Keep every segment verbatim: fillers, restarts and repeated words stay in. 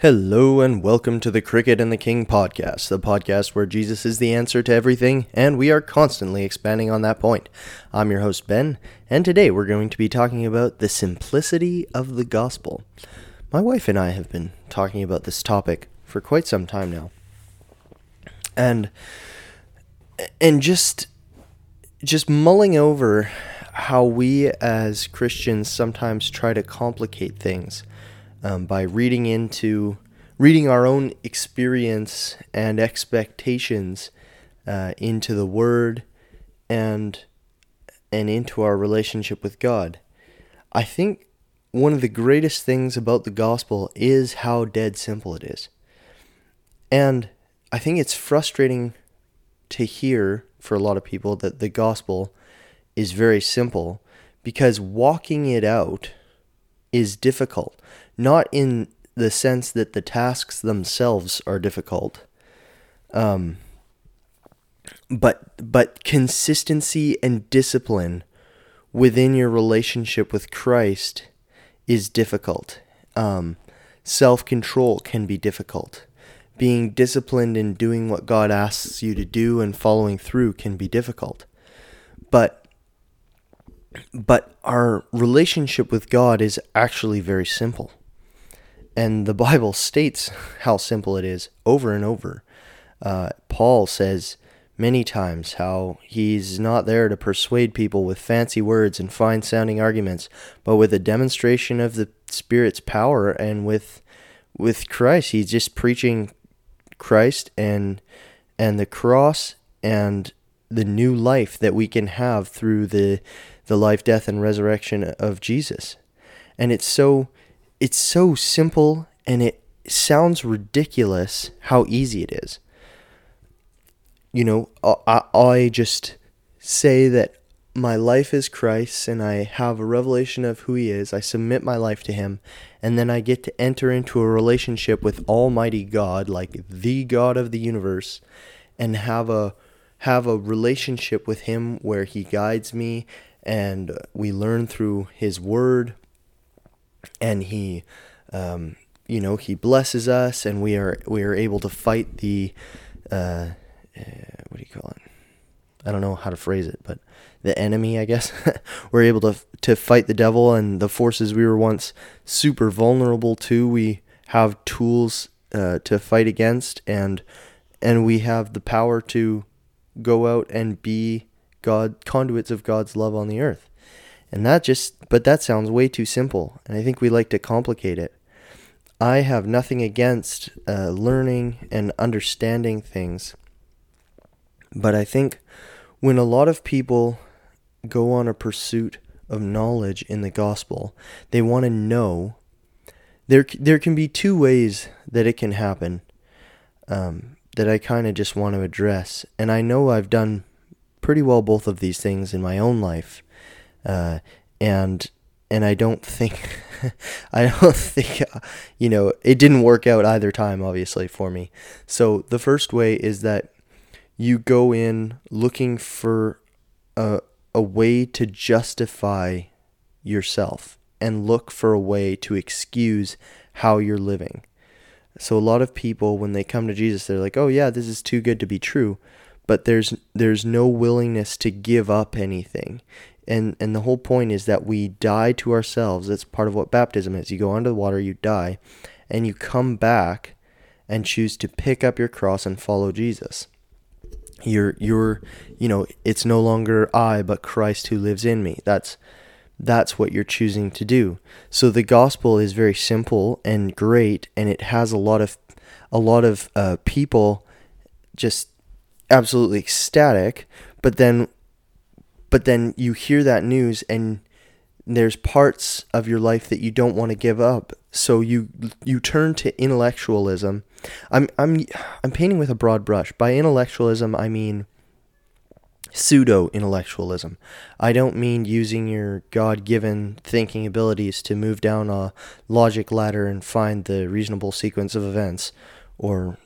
Hello and welcome to the Cricket and the King podcast, the podcast where Jesus is the answer to everything, and we are constantly expanding on that point. I'm your host, Ben, and today we're going to be talking about the simplicity of the gospel. My wife and I have been talking about this topic for quite some time now, and and just just mulling over how we as Christians sometimes try to complicate things. Um, by reading into, reading our own experience and expectations uh, into the Word and and into our relationship with God. I think one of the greatest things about the gospel is how dead simple it is. And I think it's frustrating to hear for a lot of people that the gospel is very simple, because walking it out is difficult. Not in the sense that the tasks themselves are difficult, um, but but consistency and discipline within your relationship with Christ is difficult. Um, self-control can be difficult. Being disciplined in doing what God asks you to do and following through can be difficult. But but our relationship with God is actually very simple. And the Bible states how simple it is over and over. Uh, Paul says many times how he's not there to persuade people with fancy words and fine-sounding arguments, but with a demonstration of the Spirit's power, and with with Christ, he's just preaching Christ and and the cross and the new life that we can have through the the life, death, and resurrection of Jesus. And it's so. It's so simple, and it sounds ridiculous how easy it is. You know, I, I just say that my life is Christ's, and I have a revelation of who He is. I submit my life to Him, and then I get to enter into a relationship with Almighty God, like the God of the universe, and have a have a relationship with Him where He guides me, and we learn through His Word. And he, um, you know, he blesses us, and we are we are able to fight the, uh, uh, what do you call it? I don't know how to phrase it, but the enemy, I guess. We're able to to fight the devil and the forces we were once super vulnerable to. We have tools uh, to fight against, and and we have the power to go out and be God conduits of God's love on the earth. And that just, but that sounds way too simple, and I think we like to complicate it. I have nothing against uh, learning and understanding things, but I think when a lot of people go on a pursuit of knowledge in the gospel, they want to know. There, there can be two ways that it can happen um, that I kind of just want to address, and I know I've done pretty well both of these things in my own life. Uh, and, and I don't think, I don't think, you know, it didn't work out either time, obviously, for me. So the first way is that you go in looking for a, a way to justify yourself, and look for a way to excuse how you're living. So a lot of people, when they come to Jesus, they're like, oh yeah, this is too good to be true. But there's, there's no willingness to give up anything. And and the whole point is that we die to ourselves. That's part of what baptism is. You go under the water, you die, and you come back and choose to pick up your cross and follow Jesus. You're you're you know, it's no longer I, but Christ who lives in me. That's that's what you're choosing to do. So the gospel is very simple and great, and it has a lot of a lot of uh, people just absolutely ecstatic, but then But then you hear that news, and there's parts of your life that you don't want to give up. So you you turn to intellectualism. I'm I'm I'm painting with a broad brush. By intellectualism, I mean pseudo-intellectualism. I don't mean using your God-given thinking abilities to move down a logic ladder and find the reasonable sequence of events, or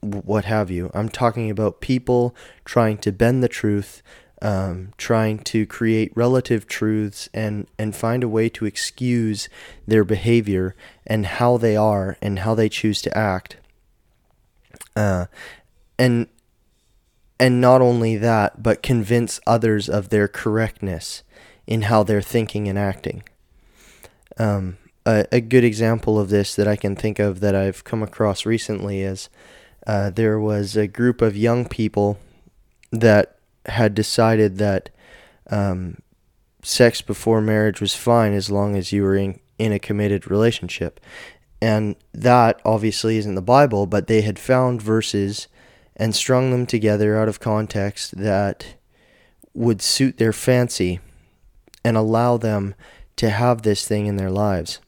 what have you. I'm talking about people trying to bend the truth um, trying to create relative truths and, and find a way to excuse their behavior and how they are and how they choose to act. Uh, and and not only that, but convince others of their correctness in how they're thinking and acting. Um, a, a good example of this that I can think of that I've come across recently is uh, there was a group of young people that had decided that um, sex before marriage was fine as long as you were in, in a committed relationship. And that obviously isn't the Bible, but they had found verses and strung them together out of context that would suit their fancy and allow them to have this thing in their lives,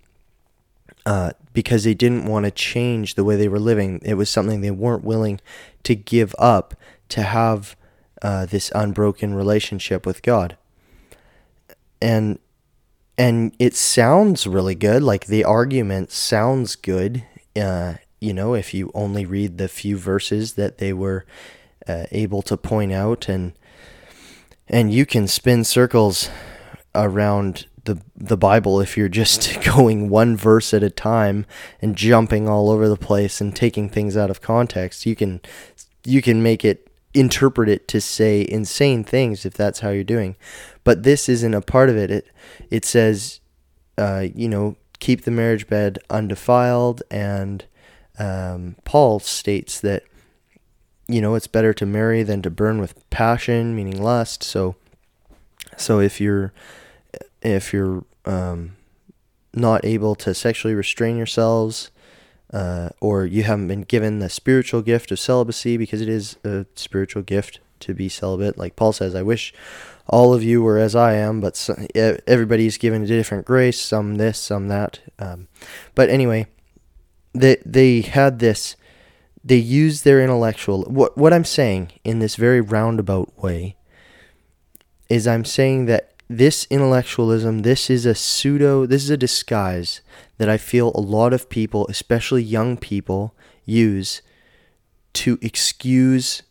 uh, because they didn't want to change the way they were living. It was something they weren't willing to give up to have uh, this unbroken relationship with God. And And it sounds really good, like the argument sounds good, uh, you know, if you only read the few verses that they were uh, able to point out, and and you can spin circles around the the Bible if you're just going one verse at a time and jumping all over the place and taking things out of context. You can you can make it interpret it to say insane things if that's how you're doing. But this isn't a part of it. It it says, uh, you know, keep the marriage bed undefiled, and um, Paul states that, you know, it's better to marry than to burn with passion, meaning lust. So, so if you're if you're um, not able to sexually restrain yourselves, Uh, or you haven't been given the spiritual gift of celibacy, because it is a spiritual gift to be celibate. Like Paul says, I wish all of you were as I am, but so, everybody's given a different grace, some this, some that. Um, but anyway, they they had this, they used their intellectual, what, what I'm saying in this very roundabout way is I'm saying that this intellectualism, this is a pseudo, this is a disguise that I feel a lot of people, especially young people, use to excuse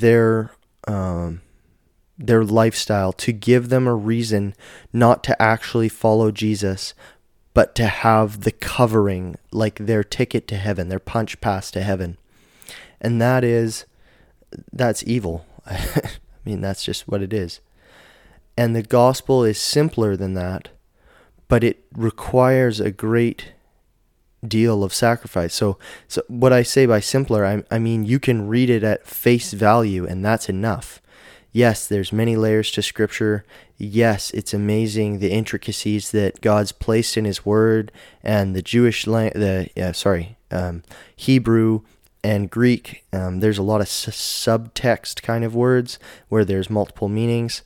their um, their lifestyle, to give them a reason not to actually follow Jesus, but to have the covering, like their ticket to heaven, their punch pass to heaven. And that is, that's evil. I mean, that's just what it is. And the gospel is simpler than that, but it requires a great deal of sacrifice. So, so what I say by simpler, I, I mean you can read it at face value, and that's enough. Yes, there's many layers to Scripture. Yes, it's amazing the intricacies that God's placed in His Word, and the Jewish, la- the yeah, sorry, um, Hebrew and Greek. Um, there's a lot of s- subtext kind of words where there's multiple meanings.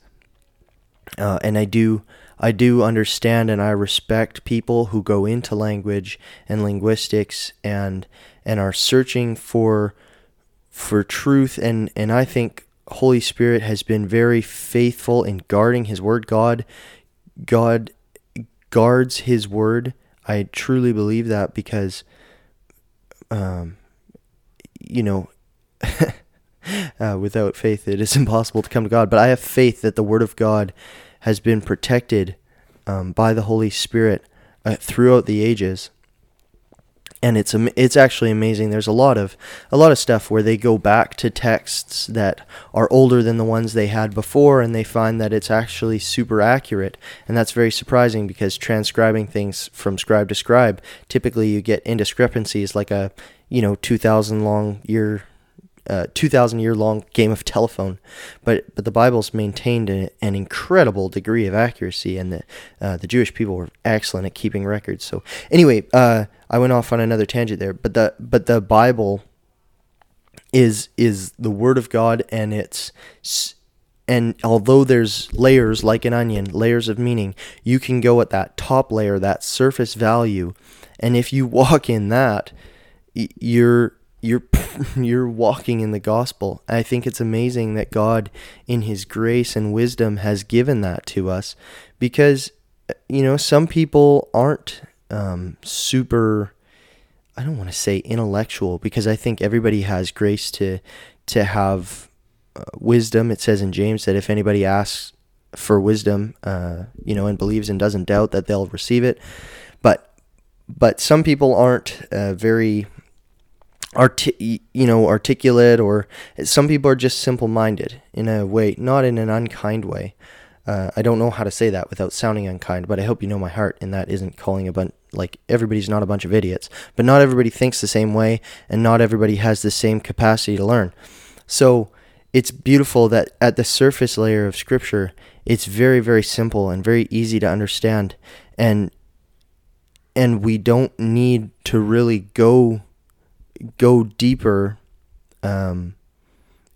Uh, and I do, I do understand, and I respect people who go into language and linguistics and and are searching for for truth. And, and I think Holy Spirit has been very faithful in guarding His Word. God, God guards His Word. I truly believe that because, um, you know. Uh, without faith, it is impossible to come to God. But I have faith that the Word of God has been protected um, by the Holy Spirit uh, throughout the ages, and it's am- it's actually amazing. There's a lot of a lot of stuff where they go back to texts that are older than the ones they had before, and they find that it's actually super accurate, and that's very surprising because transcribing things from scribe to scribe, typically you get indiscrepancies, like a you know two thousand long year. Uh, two thousand year long game of telephone, but but the Bible's maintained an, an incredible degree of accuracy, and the uh, the Jewish people were excellent at keeping records. So anyway, uh, I went off on another tangent there, but the but the Bible is is the Word of God, and it's and although there's layers like an onion, layers of meaning, you can go at that top layer, that surface value, and if you walk in that, you're You're you're walking in the gospel. I think it's amazing that God, in His grace and wisdom, has given that to us, because, you know, some people aren't um, super. I don't want to say intellectual, because I think everybody has grace to to have wisdom. It says in James that if anybody asks for wisdom, uh, you know, and believes and doesn't doubt, that they'll receive it. But but some people aren't uh, very, arti- you know, articulate, or some people are just simple-minded in a way, not in an unkind way. Uh, I don't know how to say that without sounding unkind, but I hope you know my heart, and that isn't calling a bunch, like, everybody's not a bunch of idiots, but not everybody thinks the same way, and not everybody has the same capacity to learn. So it's beautiful that at the surface layer of Scripture, it's very, very simple and very easy to understand, and and we don't need to really go go deeper um,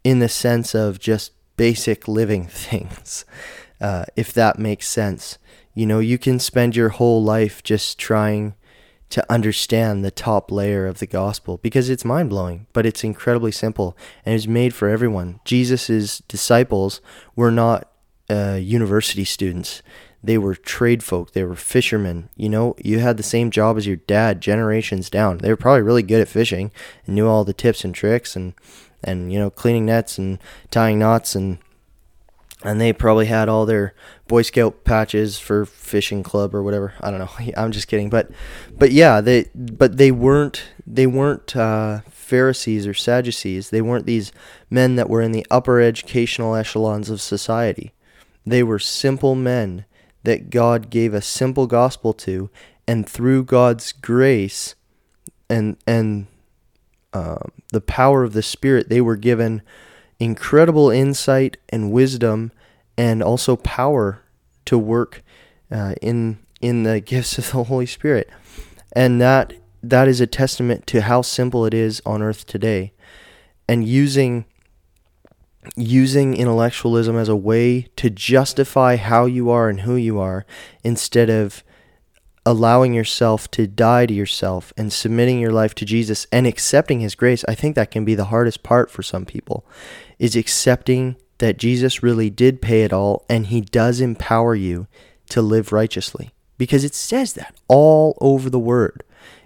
in the sense of just basic living things. Uh, if that makes sense. You know, you can spend your whole life just trying to understand the top layer of the gospel, because it's mind-blowing, but it's incredibly simple, and it's made for everyone. Jesus's disciples were not uh, university students. They were trade folk. They were fishermen. You know, you had the same job as your dad generations down. They were probably really good at fishing and knew all the tips and tricks and, and you know, cleaning nets and tying knots, and And they probably had all their Boy Scout patches for fishing club or whatever. I don't know. I'm just kidding. But, but yeah, they but they weren't they weren't uh, Pharisees or Sadducees. They weren't these men that were in the upper educational echelons of society. They were simple men that God gave a simple gospel to, and through God's grace and and uh, the power of the Spirit, they were given incredible insight and wisdom, and also power to work uh, in in the gifts of the Holy Spirit. And that that is a testament to how simple it is on earth today. And using using intellectualism as a way to justify how you are and who you are, instead of allowing yourself to die to yourself and submitting your life to Jesus and accepting his grace. I think that can be the hardest part for some people, is accepting that Jesus really did pay it all, and he does empower you to live righteously, because it says that all over the word.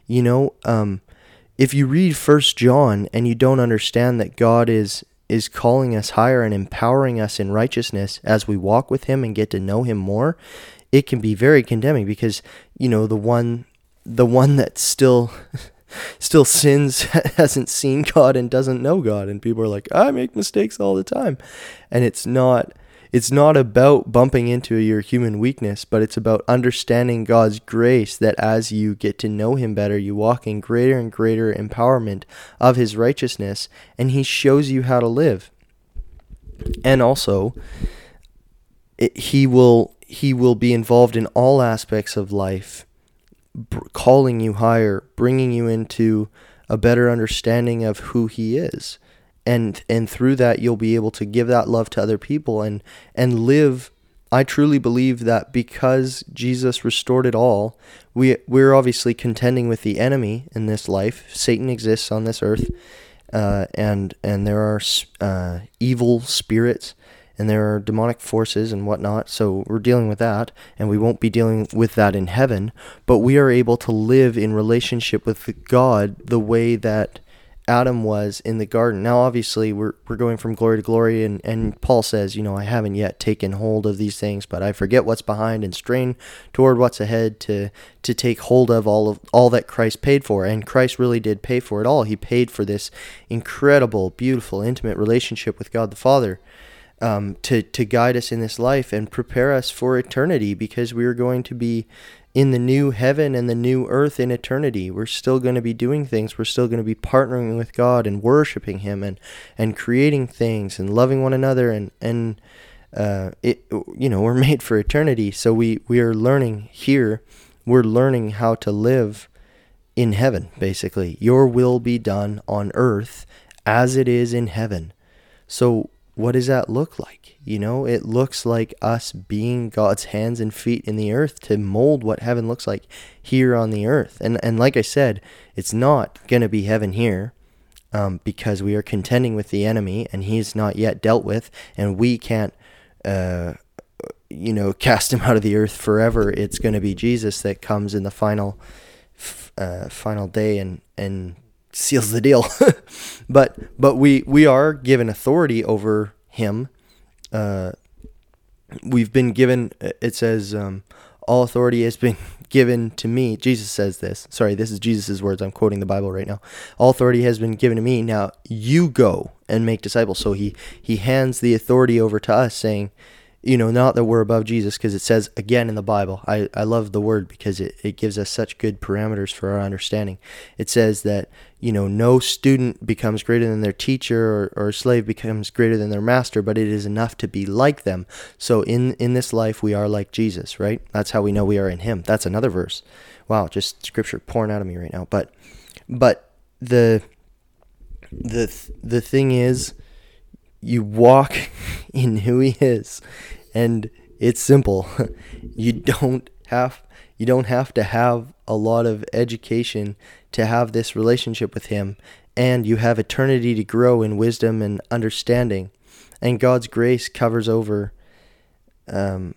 You know, um, if you read First John and you don't understand that God is is calling us higher and empowering us in righteousness as we walk with him and get to know him more, it can be very condemning, because, you know, the one the one that still still sins hasn't seen God and doesn't know God, and people are like, I make mistakes all the time. And it's not it's not about bumping into your human weakness, but it's about understanding God's grace, that as you get to know him better, you walk in greater and greater empowerment of his righteousness, and he shows you how to live. And also, it, he will... He will be involved in all aspects of life, b- calling you higher, bringing you into a better understanding of who he is. And and through that, you'll be able to give that love to other people and, and live. I truly believe that because Jesus restored it all, we, we're obviously contending with the enemy in this life. Satan exists on this earth, uh, and, and there are uh, evil spirits, and there are demonic forces and whatnot, so we're dealing with that, and we won't be dealing with that in heaven, but we are able to live in relationship with God the way that Adam was in the garden. Now, obviously, we're we're going from glory to glory, and, and Paul says, you know, I haven't yet taken hold of these things, but I forget what's behind and strain toward what's ahead to to take hold of all of all that Christ paid for. And Christ really did pay for it all. He paid for this incredible, beautiful, intimate relationship with God the Father, Um, to, to guide us in this life and prepare us for eternity, because we are going to be in the new heaven and the new earth in eternity. We're still going to be doing things. We're still going to be partnering with God and worshiping him and, and creating things and loving one another. And, and uh, it, you know, we're made for eternity. So we, we are learning here. We're learning how to live in heaven, basically. Your will be done on earth as it is in heaven. So what does that look like? You know, it looks like us being God's hands and feet in the earth to mold what heaven looks like here on the earth. And and like I said, it's not going to be heaven here um, because we are contending with the enemy, and he is not yet dealt with, and we can't, uh, you know, cast him out of the earth forever. It's going to be Jesus that comes in the final uh, final day and and seals the deal. but but we we are given authority over him. Uh, we've been given, it says, um, all authority has been given to me. Jesus says this. Sorry, this is Jesus' words. I'm quoting the Bible right now. All authority has been given to me. Now you go and make disciples. So he, he hands the authority over to us, saying, you know, not that we're above Jesus, because it says again in the Bible. I, I love the word because it, it gives us such good parameters for our understanding. It says that, you know, no student becomes greater than their teacher, or, or slave becomes greater than their master, but it is enough to be like them. So in, in this life, we are like Jesus, right? That's how we know we are in him. That's another verse. Wow, just scripture pouring out of me right now. But but the the the thing is, you walk in who he is, and it's simple. You don't have you don't have to have a lot of education to have this relationship with him, and you have eternity to grow in wisdom and understanding. And God's grace covers over um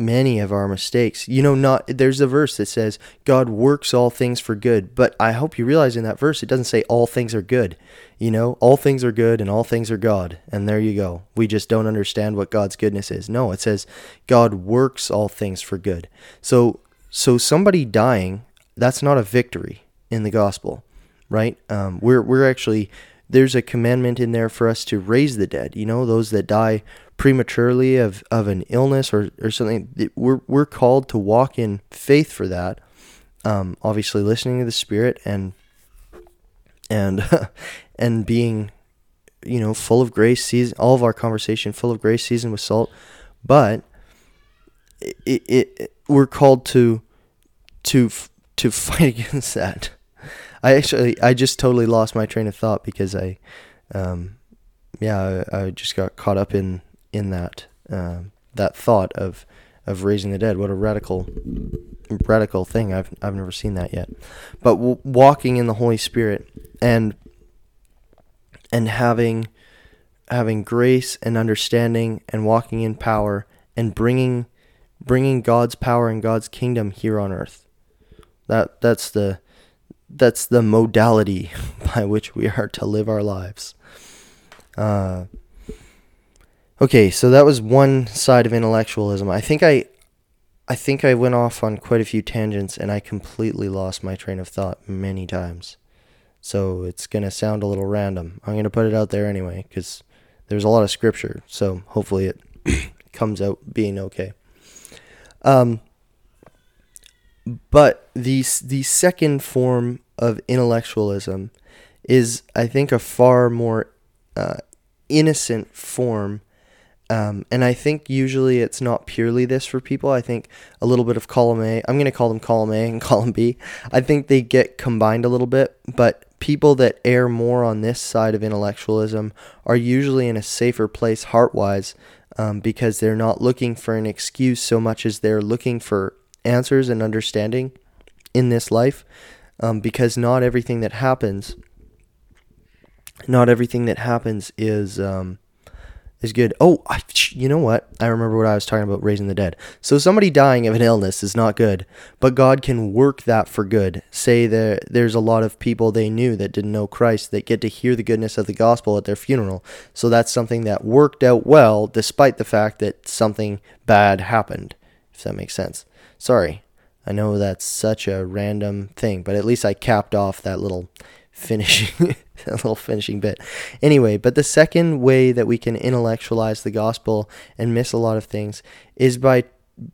many of our mistakes. You know, not there's a verse that says God works all things for good, but I hope you realize in that verse it doesn't say all things are good. You know, all things are good and all things are God. And there you go. We just don't understand what God's goodness is. No, it says God works all things for good. So, so somebody dying, that's not a victory in the gospel, right? Um, we're, we're actually, there's a commandment in there for us to raise the dead. You know, those that die prematurely of, of an illness or, or something, we're, we're called to walk in faith for that. Um, obviously listening to the Spirit and, and, and being, you know, full of grace, season, all of our conversation, full of grace, seasoned with salt. But it, it, it we're called to, to, to fight against that. I actually, I just totally lost my train of thought because I, um, yeah, I, I just got caught up in, in that, um, that thought of, of raising the dead. What a radical, radical thing. I've, I've never seen that yet, but w- walking in the Holy Spirit and, and having, having grace and understanding and walking in power and bringing, bringing God's power and God's kingdom here on earth. That, that's the, that's the modality by which we are to live our lives. Uh, okay, so that was one side of intellectualism. I think I, I think I went off on quite a few tangents, and I completely lost my train of thought many times. So it's gonna sound a little random. I'm gonna put it out there anyway because there's a lot of scripture. So hopefully it comes out being okay. Um. But the the second form of intellectualism is, I think, a far more uh, innocent form, um, and I think usually it's not purely this for people. I think a little bit of column A, I'm going to call them column A and column B. I think they get combined a little bit, but people that err more on this side of intellectualism are usually in a safer place heart-wise, um, because they're not looking for an excuse so much as they're looking for answers and understanding in this life, um, because not everything that happens, not everything that happens is um, is good. Oh, I, you know what? I remember what I was talking about, raising the dead. So somebody dying of an illness is not good, but God can work that for good. Say that there's a lot of people they knew that didn't know Christ that get to hear the goodness of the gospel at their funeral. So that's something that worked out well, despite the fact that something bad happened, if that makes sense. Sorry, I know that's such a random thing, but at least I capped off that little finishing that little finishing bit. Anyway, but the second way that we can intellectualize the gospel and miss a lot of things is by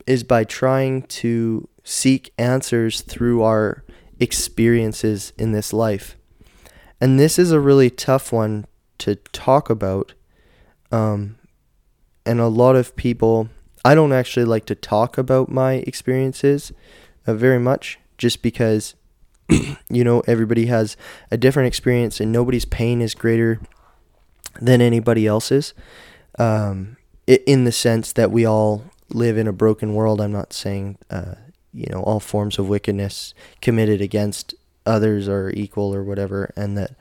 is by trying to seek answers through our experiences in this life. And this is a really tough one to talk about. Um, and a lot of people... I don't actually like to talk about my experiences uh, very much, just because, you know, everybody has a different experience and nobody's pain is greater than anybody else's, um, in the sense that we all live in a broken world. I'm not saying, uh, you know, all forms of wickedness committed against others are equal or whatever, and that,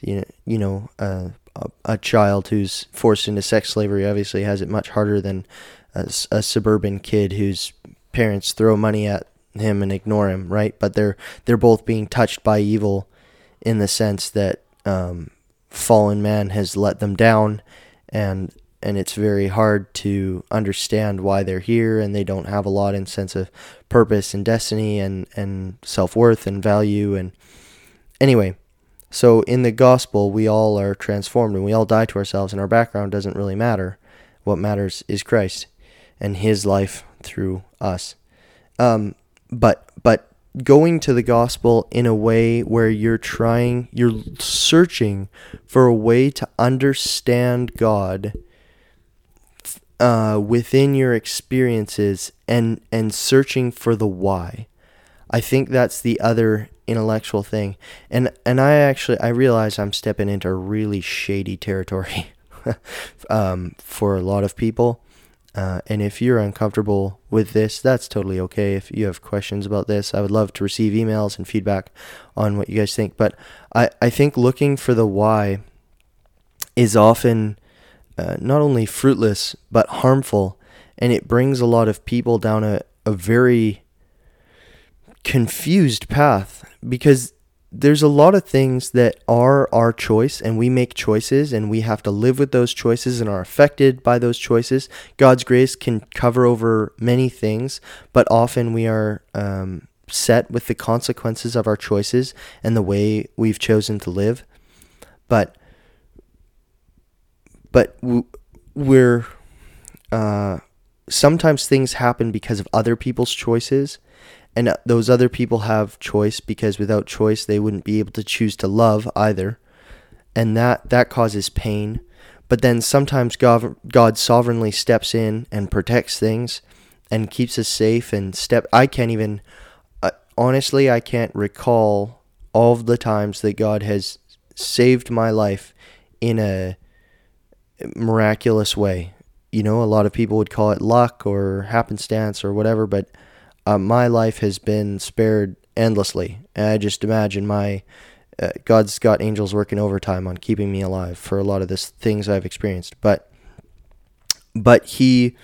you know, you know uh, a, a child who's forced into sex slavery obviously has it much harder than a, a suburban kid whose parents throw money at him and ignore him, right? But they're they're both being touched by evil in the sense that um, fallen man has let them down, and and it's very hard to understand why they're here, and they don't have a lot in sense of purpose and destiny and, and self-worth and value. And anyway, so in the gospel, we all are transformed and we all die to ourselves, and our background doesn't really matter. What matters is Christ and his life through us. Um, but, but going to the gospel in a way where you're trying, you're searching for a way to understand God uh, within your experiences and, and searching for the why. I think that's the other intellectual thing. And, and I actually, I realize I'm stepping into really shady territory um, for a lot of people. Uh, and if you're uncomfortable with this, that's totally okay. If you have questions about this, I would love to receive emails and feedback on what you guys think. But I, I think looking for the why is often uh, not only fruitless, but harmful. And it brings a lot of people down a, a very confused path, because there's a lot of things that are our choice, and we make choices and we have to live with those choices and are affected by those choices. God's grace can cover over many things, but often we are um, set with the consequences of our choices and the way we've chosen to live. But, but we're, uh, sometimes things happen because of other people's choices. And those other people have choice, because without choice, they wouldn't be able to choose to love either. And that, that causes pain. But then sometimes God, God sovereignly steps in and protects things and keeps us safe. And step. I can't even, uh, honestly, I can't recall all of the times that God has saved my life in a miraculous way. You know, a lot of people would call it luck or happenstance or whatever, but Uh, my life has been spared endlessly. And I just imagine my uh, God's got angels working overtime on keeping me alive for a lot of these things I've experienced. But, but he,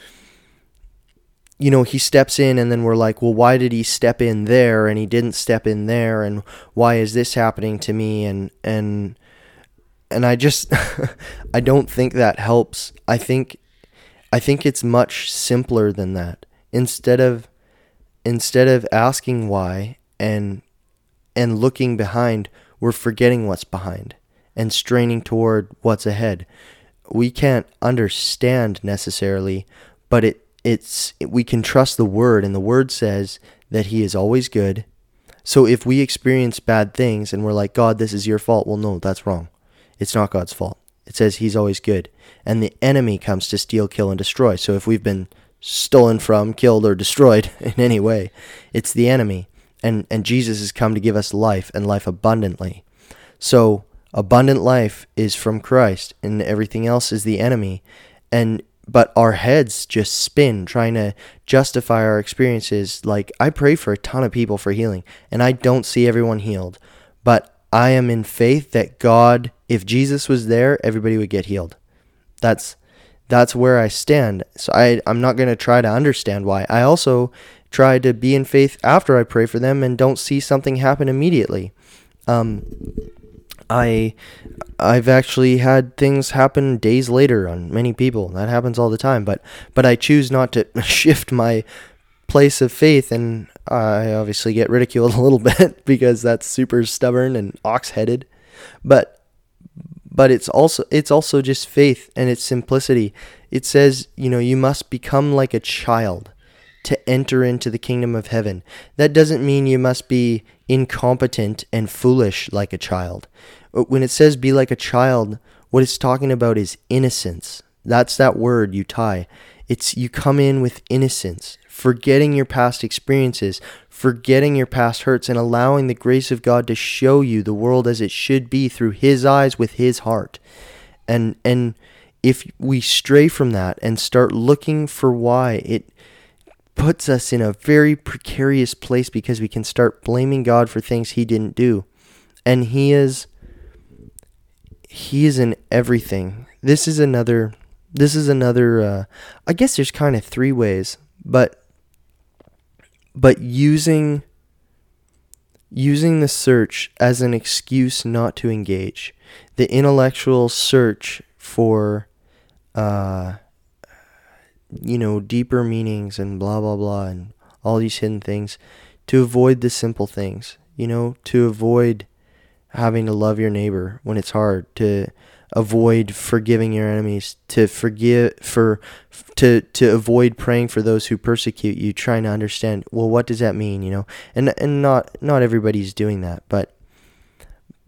you know, he steps in, and then we're like, well, why did he step in there and he didn't step in there, and why is this happening to me? And and and I just I don't think that helps. I think I think it's much simpler than that. Instead of Instead of asking why and and looking behind, we're forgetting what's behind and straining toward what's ahead. We can't understand necessarily, but it it's we can trust the Word, and the Word says that He is always good. So if we experience bad things and we're like, God, this is your fault, well, no, that's wrong. It's not God's fault. It says He's always good. And the enemy comes to steal, kill, and destroy. So if we've been stolen from, killed, or destroyed in any way, it's the enemy. And and Jesus has come to give us life, and life abundantly. So abundant life is from Christ, and everything else is the enemy. And but our heads just spin trying to justify our experiences. Like, I pray for a ton of people for healing, and I don't see everyone healed. But I am in faith that God, if Jesus was there, everybody would get healed. That's That's where I stand. So I, I'm not going to try to understand why. I also try to be in faith after I pray for them and don't see something happen immediately. Um, I, I've actually had things happen days later on many people. That happens all the time. But, but I choose not to shift my place of faith, and I obviously get ridiculed a little bit because that's super stubborn and ox-headed. But But it's also it's also just faith, and it's simplicity. It says, you know, you must become like a child to enter into the kingdom of heaven. That doesn't mean you must be incompetent and foolish like a child. When it says be like a child, what it's talking about is innocence. That's that word you tie. It's you come in with innocence, forgetting your past experiences, forgetting your past hurts, and allowing the grace of God to show you the world as it should be through His eyes with His heart. And and if we stray from that and start looking for why, it puts us in a very precarious place, because we can start blaming God for things He didn't do. And He is He is in everything. This is another This is another, uh, I guess there's kind of three ways, but but using, using the search as an excuse not to engage. The intellectual search for uh, you know, deeper meanings and blah, blah, blah, and all these hidden things, to avoid the simple things, you know, to avoid having to love your neighbor when it's hard, to avoid forgiving your enemies, to forgive for to to avoid praying for those who persecute you, trying to understand, well, what does that mean, you know? And and not not everybody's doing that, but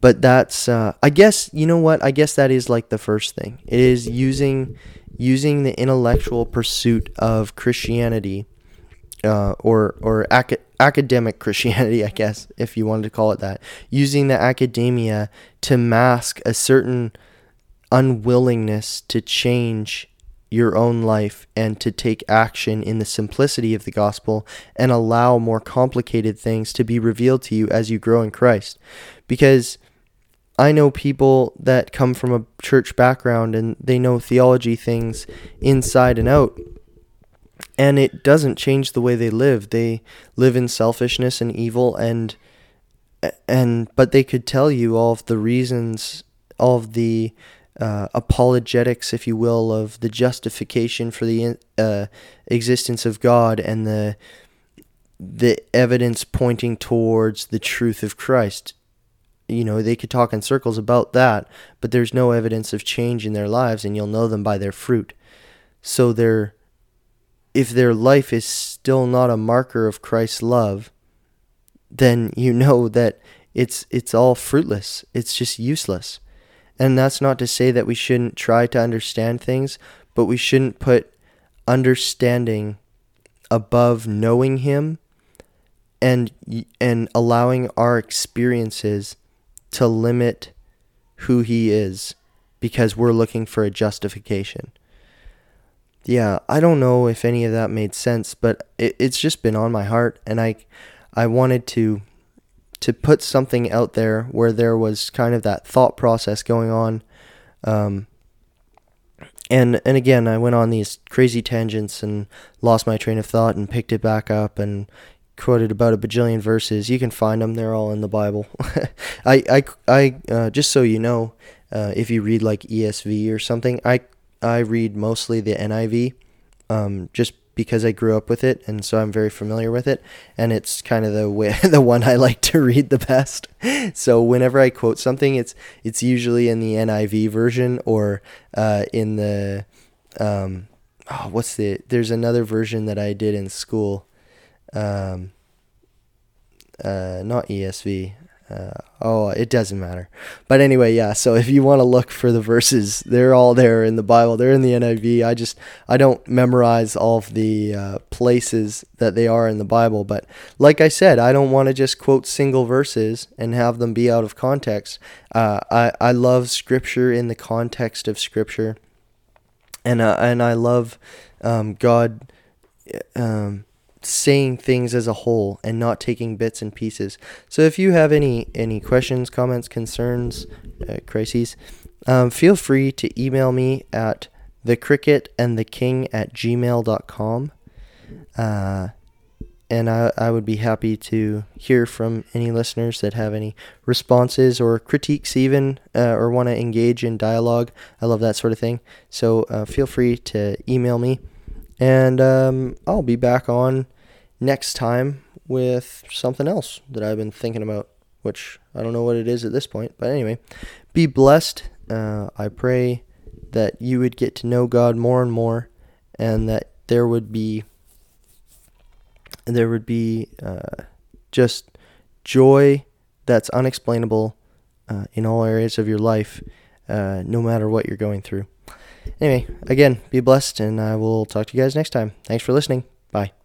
but that's uh, I guess, you know what? I guess that is like the first thing. It is using using the intellectual pursuit of Christianity, uh, or or ac- academic Christianity, I guess, if you wanted to call it that, using the academia to mask a certain unwillingness to change your own life and to take action in the simplicity of the gospel and allow more complicated things to be revealed to you as you grow in Christ. Because I know people that come from a church background and they know theology things inside and out, and it doesn't change the way they live. They live in selfishness and evil, and and but they could tell you all of the reasons, all of the Uh, apologetics, if you will, of the justification for the uh, existence of God and the the evidence pointing towards the truth of Christ. You know, they could talk in circles about that, but there's no evidence of change in their lives, and you'll know them by their fruit. So they're, if their life is still not a marker of Christ's love, then you know that it's it's all fruitless. It's just useless. And that's not to say that we shouldn't try to understand things, but we shouldn't put understanding above knowing Him and and allowing our experiences to limit who He is because we're looking for a justification. Yeah, I don't know if any of that made sense, but it, it's just been on my heart, and I I wanted to... to put something out there where there was kind of that thought process going on. Um, and and again, I went on these crazy tangents and lost my train of thought and picked it back up and quoted about a bajillion verses. You can find them. They're all in the Bible. I, I, I uh, just so you know, uh, if you read like E S V or something, I, I read mostly the N I V, um, just because I grew up with it, and so I'm very familiar with it, and it's kind of the way, the one I like to read the best. So whenever I quote something, it's it's usually in the N I V version, or uh, in the um, oh, what's the there's another version that I did in school, um, uh, not E S V. Uh, oh, it doesn't matter. But anyway, yeah, so if you want to look for the verses, they're all there in the Bible. They're in the N I V. I just, I don't memorize all of the uh, places that they are in the Bible. But like I said, I don't want to just quote single verses and have them be out of context. Uh, I, I love Scripture in the context of Scripture. And, uh, and I love um, God... Um, saying things as a whole and not taking bits and pieces. So if you have any any questions, comments, concerns, uh, crises, um, feel free to email me at the cricket and the king at gmail dot com, uh, and I, I would be happy to hear from any listeners that have any responses or critiques even, uh, or want to engage in dialogue. I love that sort of thing. So uh, feel free to email me. And um, I'll be back on next time with something else that I've been thinking about, which I don't know what it is at this point. But anyway, be blessed. Uh, I pray that you would get to know God more and more, and that there would be there would be uh, just joy that's unexplainable uh, in all areas of your life, uh, no matter what you're going through. Anyway, again, be blessed, and I will talk to you guys next time. Thanks for listening. Bye.